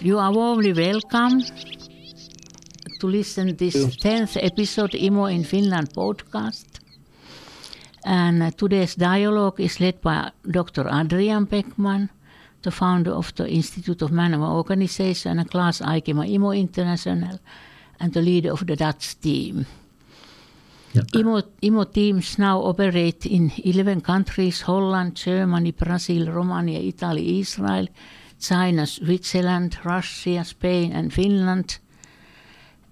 You are warmly welcome to listen to this 10th episode IMO in Finland podcast. And today's dialogue is led by Dr. Adriaan Bekman, the founder of the Institute of Man and Organisation and Klaas IJkema IMO International, and the leader of the Dutch team. Yep. IMO teams now operate in 11 countries: Holland, Germany, Brazil, Romania, Italy, Israel, China, Switzerland, Russia, Spain and Finland.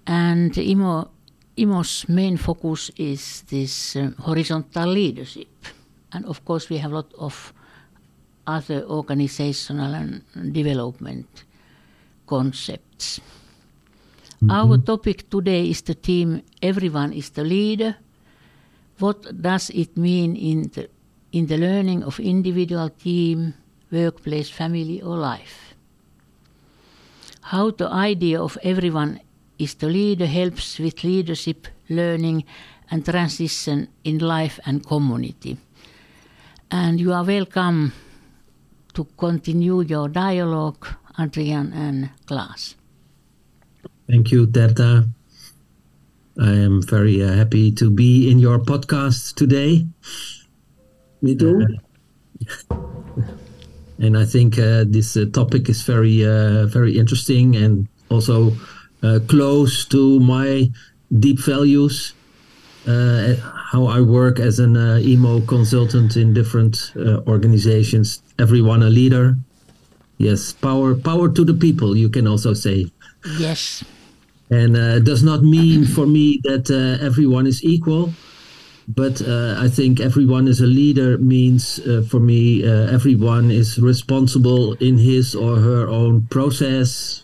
And IMO's main focus is this horizontal leadership. And of course we have a lot of other organizational and development concepts. Mm-hmm. Our topic today is the theme "Everyone is the leader." What does it mean in the learning of individual, team, workplace, family or life? How the idea of everyone is the leader helps with leadership, learning and transition in life and community. And you are welcome to continue your dialogue, Adriaan and Klaas. Thank you, Terta. I am very happy to be in your podcast today. Me too. And I think this topic is very interesting, and also close to my deep values. How I work as an IMO consultant in different organizations. Everyone a leader. Yes, power to the people, you can also say. Yes. And does not mean for me that everyone is equal, but I think everyone is a leader means for me everyone is responsible in his or her own process,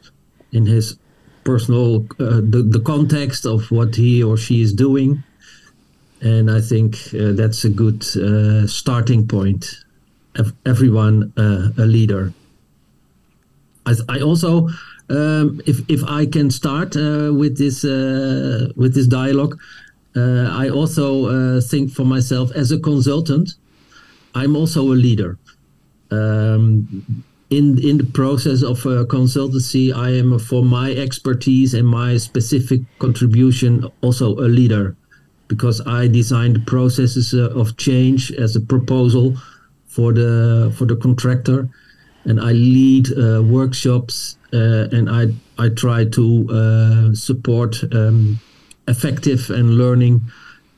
in his personal the context of what he or she is doing. And I think that's a good starting point. Everyone a leader. I also if I can start with this dialogue, I also think for myself as a consultant, I'm also a leader. In the process of consultancy, I am for my expertise and my specific contribution also a leader, because I designed processes of change as a proposal for the contractor, and I lead workshops. And I try to support effective and learning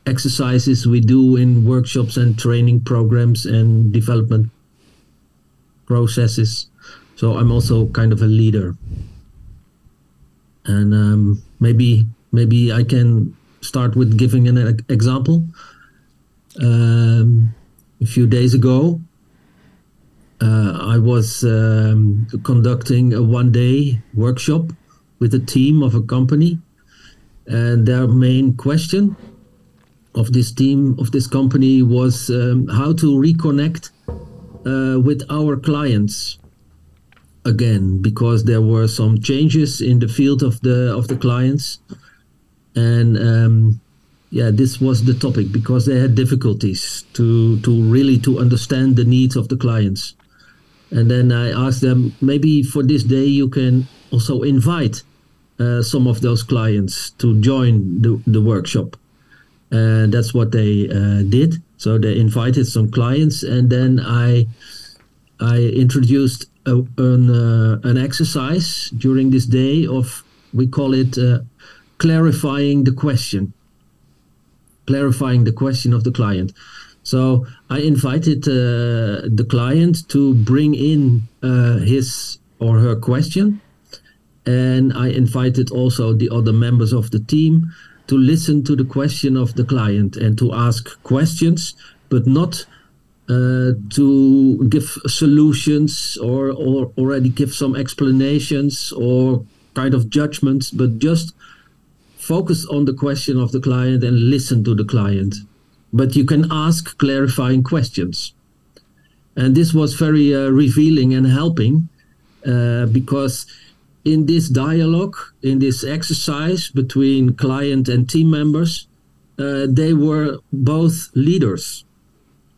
exercises we do in workshops and training programs and development processes. So I'm also kind of a leader. And maybe I can start with giving an example. A few days ago, I was conducting a one-day workshop with a team of a company, and their main question of this team, of this company, was how to reconnect with our clients again, because there were some changes in the field of the clients, and this was the topic, because they had difficulties to really understand the needs of the clients. And then I asked them, maybe for this day you can also invite some of those clients to join the workshop. And that's what they did. So they invited some clients, and then I introduced an exercise during this day of, we call it clarifying the question. Clarifying the question of the client. So I invited the client to bring in his or her question, and I invited also the other members of the team to listen to the question of the client and to ask questions, but not to give solutions or already give some explanations or kind of judgments, but just focus on the question of the client and listen to the client. But you can ask clarifying questions. And this was very revealing and helping, because in this dialogue, in this exercise between client and team members, they were both leaders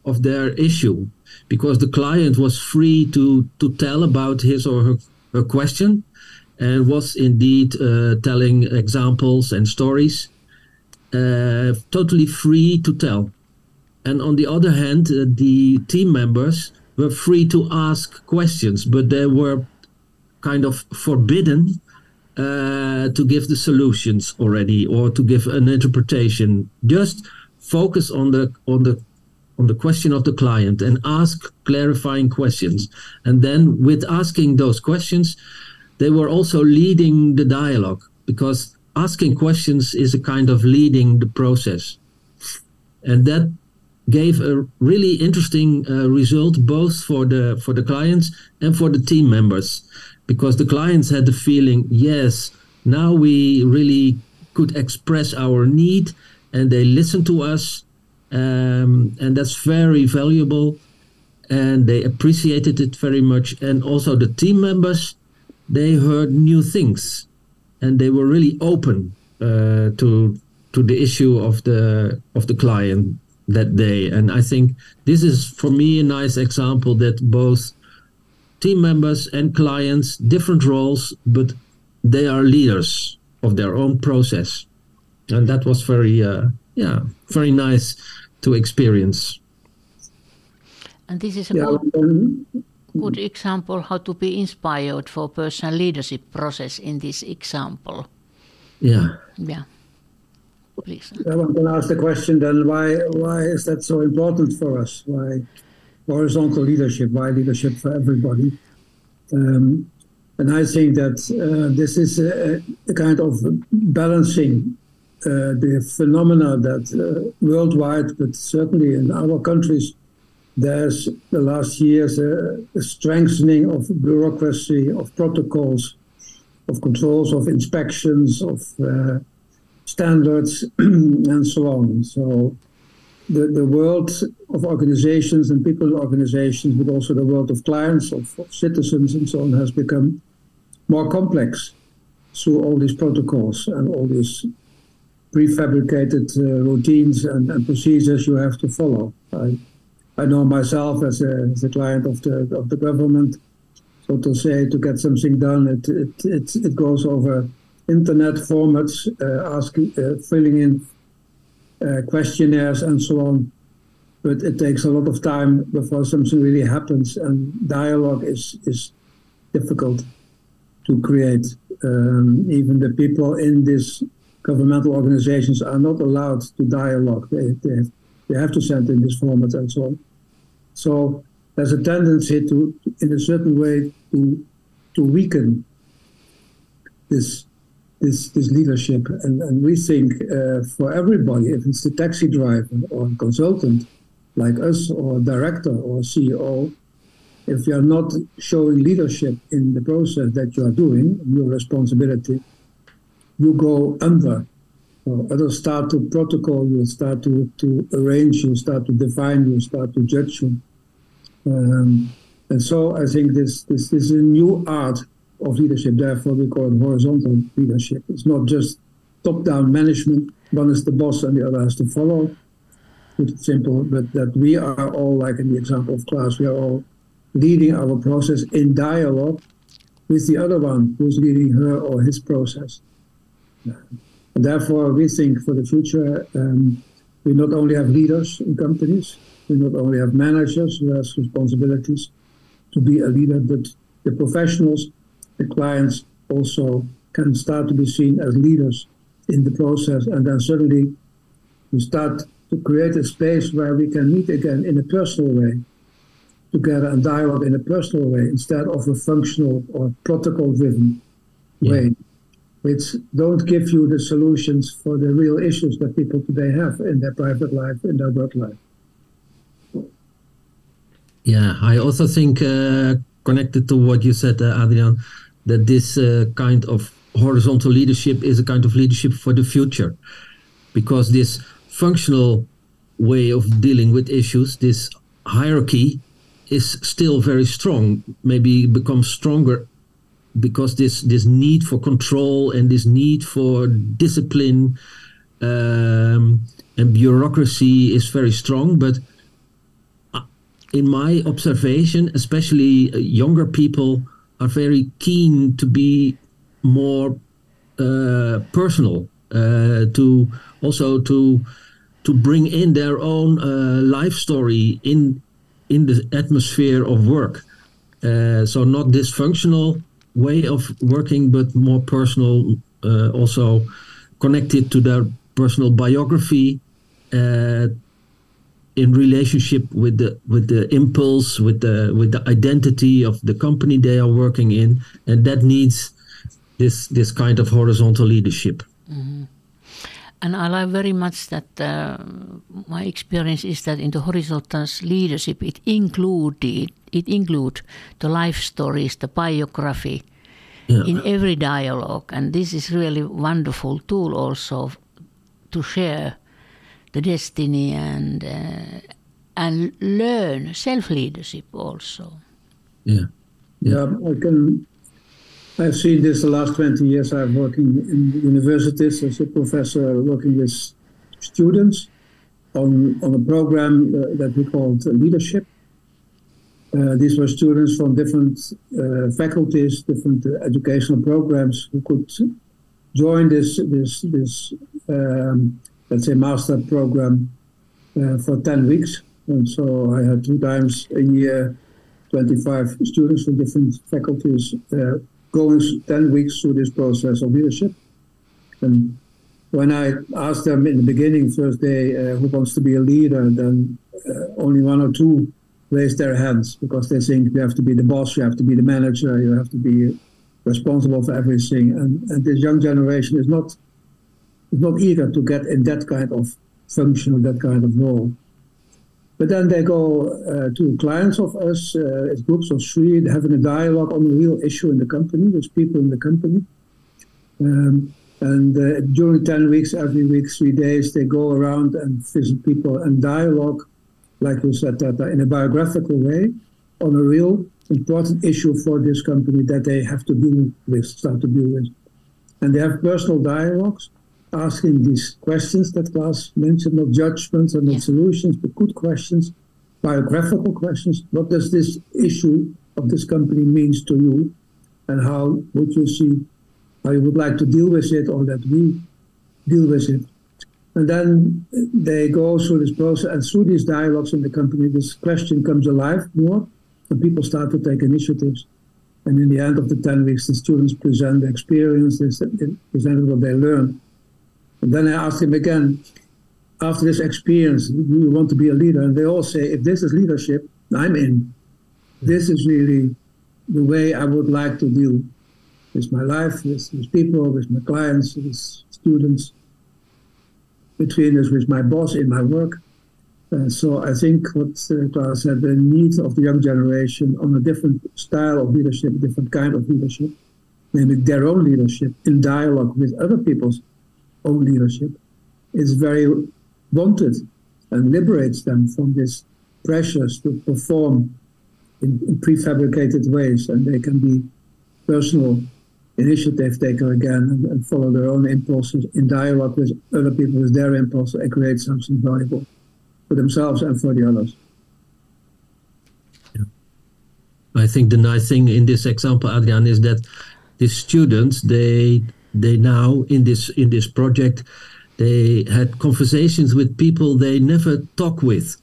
of their issue. because the client was free to tell about his or her question and was indeed telling examples and stories, totally free to tell. And on the other hand, the team members were free to ask questions, but they were kind of forbidden to give the solutions already or to give an interpretation. Just focus on the question of the client and ask clarifying questions. And then with asking those questions, they were also leading the dialogue, because asking questions is a kind of leading the process. And that gave a really interesting result, both for the clients and for the team members, because the clients had the feeling, yes, now we really could express our need, and they listened to us, and that's very valuable, and they appreciated it very much. And also the team members, they heard new things, and they were really open to the issue of the client that day. And I think this is, for me, a nice example that both team members and clients, different roles, but they are leaders of their own process. And that was very nice to experience. And this is a good example how to be inspired for personal leadership process in this example. Yeah. Please. I want to ask the question then, why is that so important for us? Why horizontal leadership? Why leadership for everybody? And I think that this is a kind of balancing the phenomena that worldwide, but certainly in our countries, there's the last years a strengthening of bureaucracy, of protocols, of controls, of inspections, of standards and so on. So the world of organizations and people in organizations, but also the world of clients, of citizens and so on, has become more complex through all these protocols and all these prefabricated routines and procedures you have to follow. I know myself as a client of the government, so to say, to get something done, it goes over internet formats, filling in questionnaires and so on. But it takes a lot of time before something really happens, and dialogue is difficult to create. Even the people in these governmental organizations are not allowed to dialogue. They have to send in these formats and so on. So there's a tendency to, in a certain way, to weaken this leadership, and we think for everybody, if it's the taxi driver or a consultant like us or a director or a CEO, if you are not showing leadership in the process that you are doing, your responsibility, you go under. So others start to protocol, you start to arrange, you start to define, you start to judge you. And so I think this is a new art of leadership, therefore we call it horizontal leadership. It's not just top-down management, one is the boss and the other has to follow, put it simple, but that we are all, like in the example of Klaas, we are all leading our process in dialogue with the other one who's leading her or his process. And therefore we think for the future, we not only have leaders in companies, we not only have managers who have responsibilities to be a leader, but the professionals, the clients also can start to be seen as leaders in the process, and then suddenly we start to create a space where we can meet again in a personal way, together and dialogue in a personal way instead of a functional or protocol-driven way, which don't give you the solutions for the real issues that people today have in their private life, in their work life. Yeah, I also think connected to what you said, Adriaan, that this kind of horizontal leadership is a kind of leadership for the future, because this functional way of dealing with issues, this hierarchy, is still very strong, maybe becomes stronger because this need for control and this need for discipline and bureaucracy is very strong. But in my observation, especially younger people are very keen to be more personal, to also to bring in their own life story in the atmosphere of work. So not this functional way of working, but more personal, also connected to their personal biography, in relationship with the impulse, with the identity of the company they are working in, and that needs this kind of horizontal leadership. Mm-hmm. And I like very much that my experience is that in the horizontal leadership, it includes the life stories, the biography, yeah, in every dialogue. And this is really wonderful tool also to share the destiny and learn self-leadership also. Yeah, yeah. I've seen this the last 20 years. I'm working in universities as a professor, working with students on a program that we called leadership. These were students from different faculties, different educational programs who could join this let's say master program for 10 weeks. And so I had 2 times a year, 25 students from different faculties going 10 weeks through this process of leadership. And when I asked them in the beginning, first day, who wants to be a leader, then only 1 or 2 raised their hands, because they think you have to be the boss, you have to be the manager, you have to be responsible for everything. And this young generation is not eager to get in that kind of function, that kind of role. But then they go to clients of us, as groups of 3, having a dialogue on the real issue in the company, with people in the company. And during 10 weeks, every week, 3 days, they go around and visit people and dialogue, like you said, that in a biographical way, on a real important issue for this company that they have to deal with, start to deal with. And they have personal dialogues, asking these questions that Klaas mentioned, not judgments and not solutions, but good questions, biographical questions. What does this issue of this company means to you, and how would you see, how you would like to deal with it, or that we deal with it? And then they go through this process, and through these dialogues in the company, this question comes alive more, and people start to take initiatives. And in the end of the 10 weeks, the students present the experience, they present what they learned. And then I asked him again, after this experience, do you want to be a leader? And they all say, if this is leadership, I'm in. This is really the way I would like to deal with my life, with people, with my clients, with students, between us, with my boss, in my work. So I think what Klaas said, the need of the young generation on a different style of leadership, different kind of leadership, namely their own leadership in dialogue with other people's own leadership, is very wanted and liberates them from these pressures to perform in prefabricated ways, and they can be personal initiative taker again and follow their own impulses in dialogue with other people with their impulses and create something valuable for themselves and for the others. Yeah. I think the nice thing in this example, Adriaan, is that these students, they now in this project, they had conversations with people they never talk with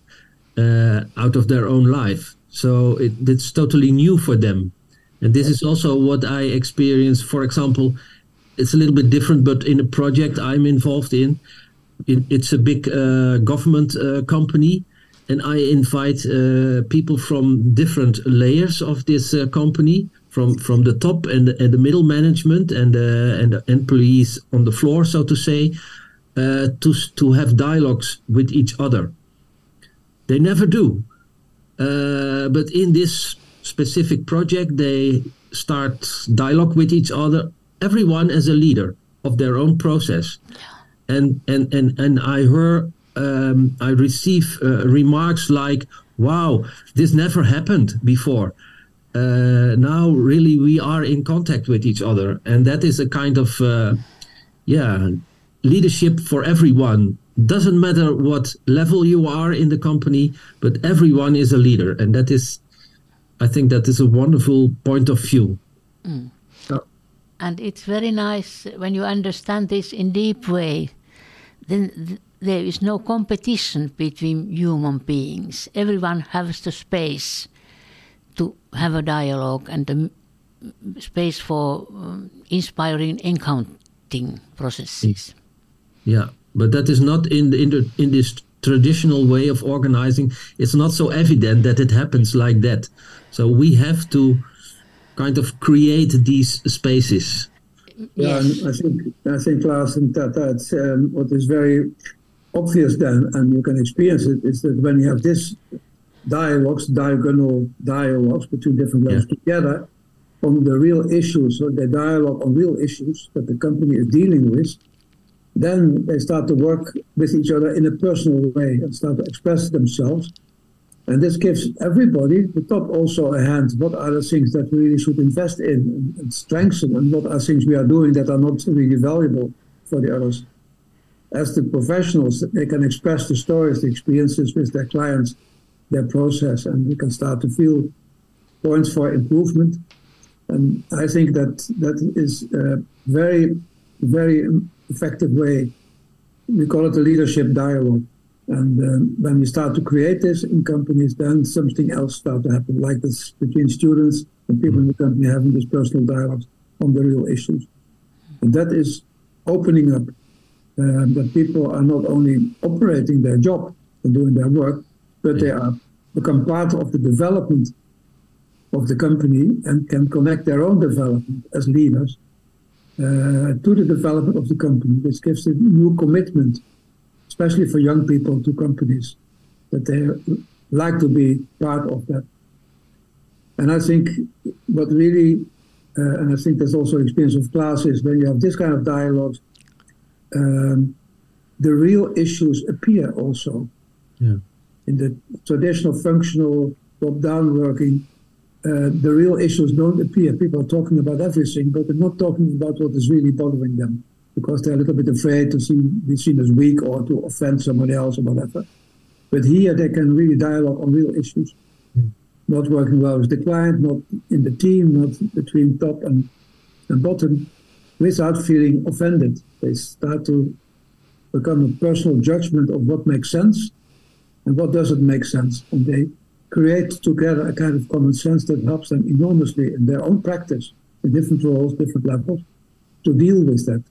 out of their own life. So it's totally new for them. And this is also what I experience. For example, it's a little bit different, but in a project I'm involved in, it's a big government company, and I invite people from different layers of this company, from the top and the middle management and the employees on the floor, so to say, to have dialogues with each other. They never do, but in this specific project, they start dialogue with each other, everyone as a leader of their own process. Yeah. And I heard, I receive remarks like, wow, this never happened before. Now really we are in contact with each other, and that is a kind of leadership for everyone. Doesn't matter what level you are in the company, but everyone is a leader. And that is, I think that is a wonderful point of view. Mm. And it's very nice when you understand this in deep way. Then there is no competition between human beings. Everyone has the space to have a dialogue and the space for inspiring encountering processes. Yeah, but that is not in this traditional way of organizing. It's not so evident that it happens like that. So we have to kind of create these spaces. Yeah, yes. I think, Klaas, that's what is very obvious then, and you can experience it, is that when you have this dialogues between different levels together on the real issues, or they dialogue on real issues that the company is dealing with, then they start to work with each other in a personal way and start to express themselves. And this gives everybody, the top also, a hand. What are the things that we really should invest in and strengthen, and what are things we are doing that are not really valuable for the others? As the professionals, they can express the stories, the experiences with their clients, their process, and we can start to feel points for improvement. And I think that is a very, very effective way. We call it a leadership dialogue. And when we start to create this in companies, then something else starts to happen, like this between students and people in the company having this personal dialogue on the real issues. And that is opening up that people are not only operating their job and doing their work, but they are become part of the development of the company and can connect their own development as leaders to the development of the company, which gives a new commitment, especially for young people, to companies, that they like to be part of that. And I think what really, and I think that's also the experience of classes, when you have this kind of dialogue, the real issues appear also. Yeah. In the traditional functional top-down working, the real issues don't appear. People are talking about everything, but they're not talking about what is really bothering them, because they're a little bit afraid to be seen as weak or to offend someone else or whatever. But here they can really dialogue on real issues. Yeah. Not working well with the client, not in the team, not between top and bottom, without feeling offended. They start to become a personal judgment of what makes sense and what doesn't make sense. And they create together a kind of common sense that helps them enormously in their own practice, in different roles, different levels, to deal with that.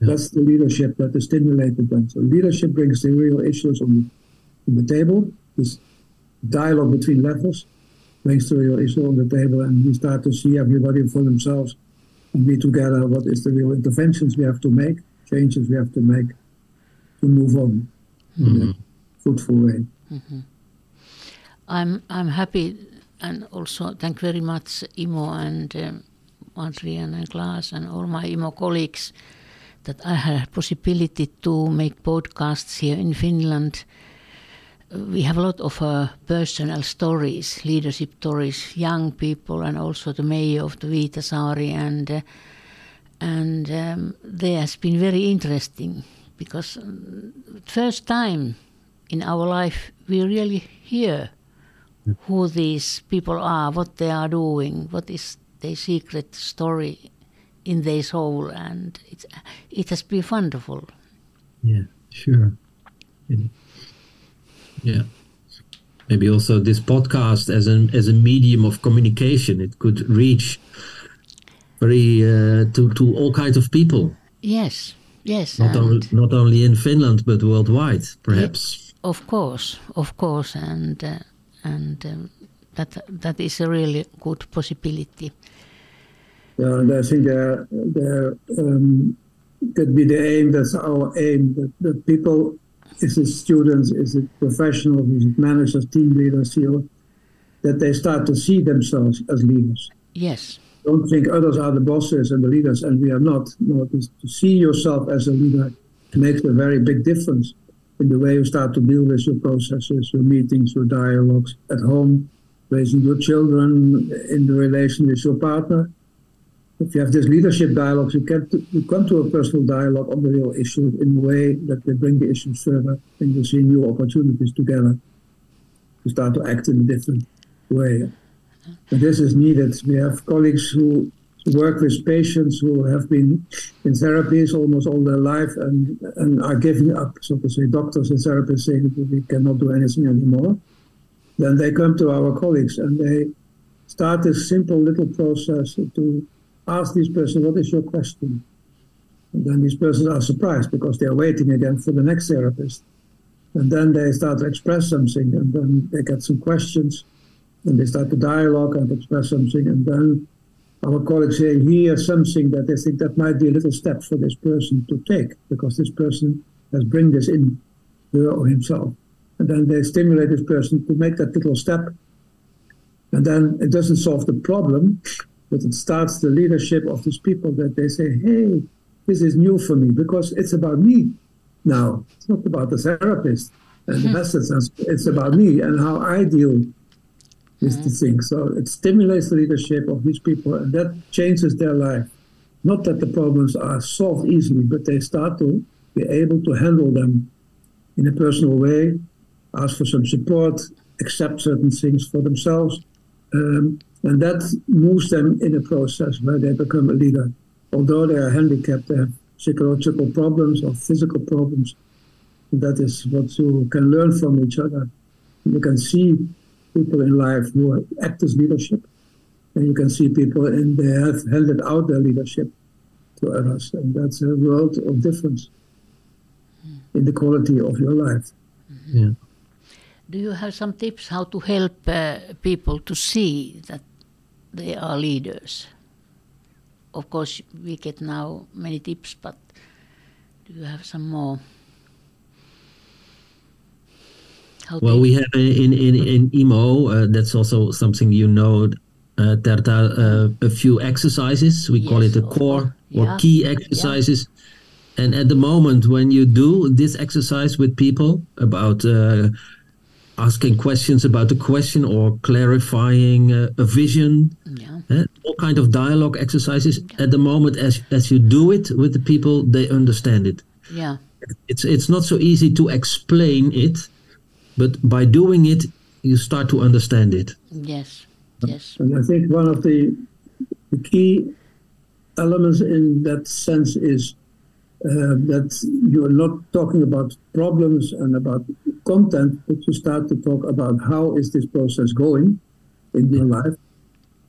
Yeah. That's the leadership that is stimulated then. So leadership brings the real issues on the table. This dialogue between levels brings the real issue on the table, and we start to see everybody for themselves and be together what is the real interventions we have to make, changes we have to make to move on in a fruitful way. Mm-hmm. I'm happy, and also thank very much Imo and Adriaan and Klaas and all my Imo colleagues, that I had a possibility to make podcasts here in Finland. We have a lot of personal stories, leadership stories, young people, and also the mayor of the Viitasaari, and there has been very interesting, because first time in our life we really hear who these people are, what they are doing, what is their secret story in their soul, and it has been wonderful. Yeah, sure. Yeah, maybe also this podcast as a medium of communication, it could reach very to all kinds of people. Yes, yes. Not only in Finland but worldwide, perhaps. Yeah, of course, and that is a really good possibility. Yeah, and I think could be the aim, that's our aim, that people, is it students, is it professionals, is it managers, team leaders, CEO, that they start to see themselves as leaders. Yes. Don't think others are the bosses and the leaders, and we are not. No, to see yourself as a leader makes a very big difference in the way you start to deal with your processes, your meetings, your dialogues at home, raising your children, in the relation with your partner. If you have these leadership dialogues, you come to a personal dialogue on the real issues in a way that they bring the issues further, and you see new opportunities together to start to act in a different way. And this is needed. We have colleagues who work with patients who have been in therapies almost all their life and are giving up, so to say, doctors and therapists saying we cannot do anything anymore. Then they come to our colleagues and they start this simple little process to ask this person, what is your question? And then these persons are surprised because they are waiting again for the next therapist. And then they start to express something, and then they get some questions, and they start to dialogue and express something, and then our colleagues say, here's something that they think that might be a little step for this person to take, because this person has bring this in, her or himself. And then they stimulate this person to make that little step. And then it doesn't solve the problem, but it starts the leadership of these people that they say, hey, this is new for me, because it's about me now. It's not about the therapist and the methods. It's about me and how I deal is the thing. So it stimulates the leadership of these people, and that changes their life. Not that the problems are solved easily, but they start to be able to handle them in a personal way, ask for some support, accept certain things for themselves, and that moves them in a process where they become a leader. Although they are handicapped, they have psychological problems or physical problems, and that is what you can learn from each other. You can see people in life who act as leadership, and you can see people and they have handed out their leadership to others, and that's a world of difference in the quality of your life. Yeah. Do you have some tips how to help people to see that they are leaders? Of course, we get now many tips, but do you have some more? Well, we have in IMO, that's also something you know, there are a few exercises. We call it the core or key exercises. Yeah. And at the moment when you do this exercise with people about asking questions about the question or clarifying a vision, all kind of dialogue exercises, at the moment as you do it with the people, they understand it. Yeah, it's not so easy to explain it. But by doing it, you start to understand it. Yes, yes. And I think one of the key elements in that sense is that you're not talking about problems and about content, but you start to talk about how is this process going in your life,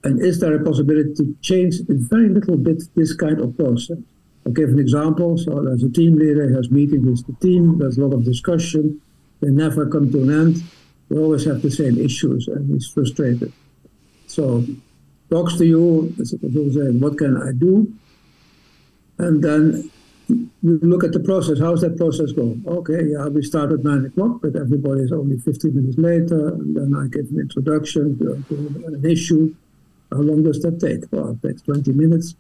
and is there a possibility to change in very little bit this kind of process. I'll give an example. So there's a team leader, has meetings with the team, there's a lot of discussion. They never come to an end. They always have the same issues, and he's frustrated. So, talks to you, saying, what can I do? And then you look at the process. How's that process going? Okay, yeah, we start at 9 o'clock, but everybody is only 15 minutes later. And then I give an introduction to an issue. How long does that take? Well, it takes 20 minutes.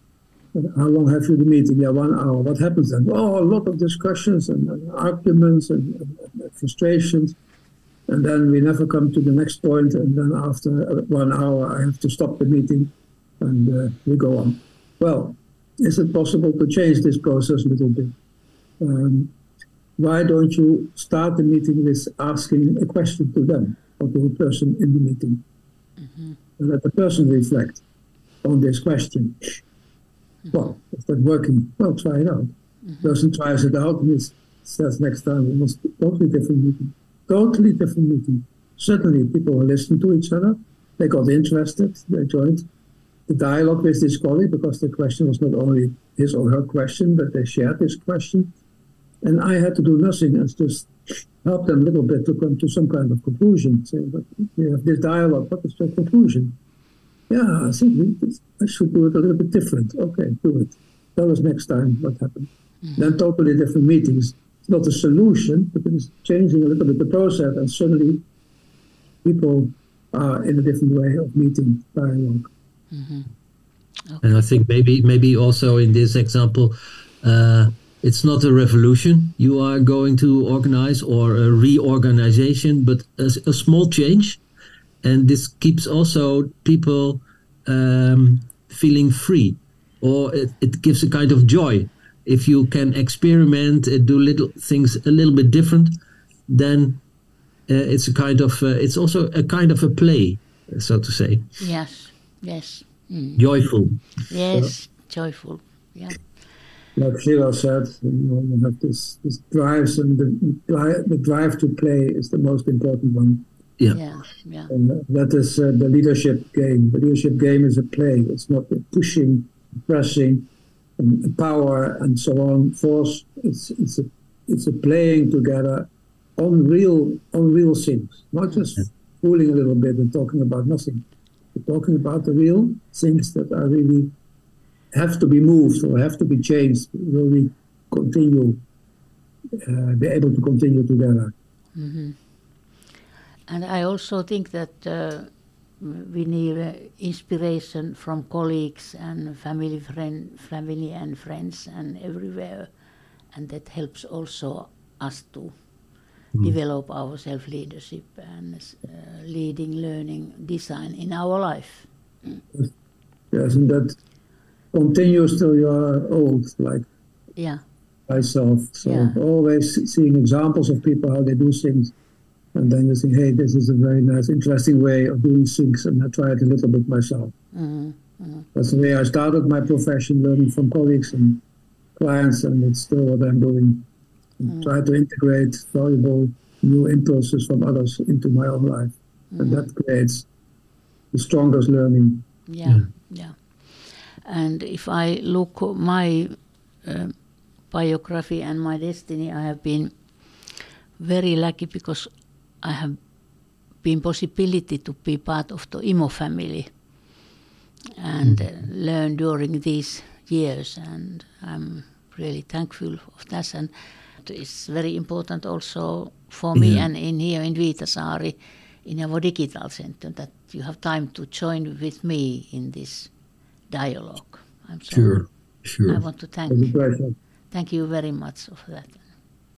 How long have you the meeting? Yeah, 1 hour. What happens then? Oh, a lot of discussions and arguments and frustrations. And then we never come to the next point. And then after 1 hour, I have to stop the meeting and we go on. Well, is it possible to change this process a little bit? Why don't you start the meeting with asking a question to them or to the person in the meeting? And let the person reflect on this question. Well, it's not working. Well, try it out. Person tries it out and says next time we must totally different meeting. Totally different meeting. Suddenly people will listen to each other. They got interested. They joined the dialogue with this colleague because the question was not only his or her question, but they shared this question. And I had to do nothing and just help them a little bit to come to some kind of conclusion. Say, but we have this dialogue. What is the conclusion? Yeah, I think I should do it a little bit different. Okay, do it. Tell us next time what happened. Then totally different meetings. It's not a solution, but it is changing a little bit the process, and suddenly people are in a different way of meeting dialogue. Okay. And I think maybe also in this example, it's not a revolution you are going to organize or a reorganization, but a small change. And this keeps also people feeling free. or it gives a kind of joy. If you can experiment, do little things a little bit different, then it's a kind of it's also a kind of a play, so to say. Yes, yes. Mm. Joyful. Yes, joyful. Yeah. Like Shira said, you have this drives, and the drive to play is the most important one. Yeah, yeah, yeah. And that is the leadership game. The leadership game is a play. It's not the pushing, pressing, and power, and so on. Force. It's a playing together on real things, not just fooling a little bit and talking about nothing. We're talking about the real things that are really have to be moved or have to be changed. Will we continue? Be able to continue together. Mm-hmm. And I also think that we need inspiration from colleagues and family and friends and everywhere, and that helps also us to develop our self-leadership and leading, learning, design in our life. Yes, and that continues till you are old, like myself. So always seeing examples of people, how they do things. And then you think, hey, this is a very nice, interesting way of doing things, and I try it a little bit myself. Mm-hmm. Mm-hmm. That's the way I started my profession, learning from colleagues and clients, and it's still what I'm doing. Mm-hmm. Try to integrate valuable new impulses from others into my own life. Mm-hmm. And that creates the strongest learning. Yeah. And if I look at my biography and my destiny, I have been very lucky because I have been possibility to be part of the IMO family and learn during these years, and I'm really thankful of that. And it's very important also for me and in here in Viitasaari, in our digital center, that you have time to join with me in this dialogue. I'm sorry. Sure. I want to thank you very much for that.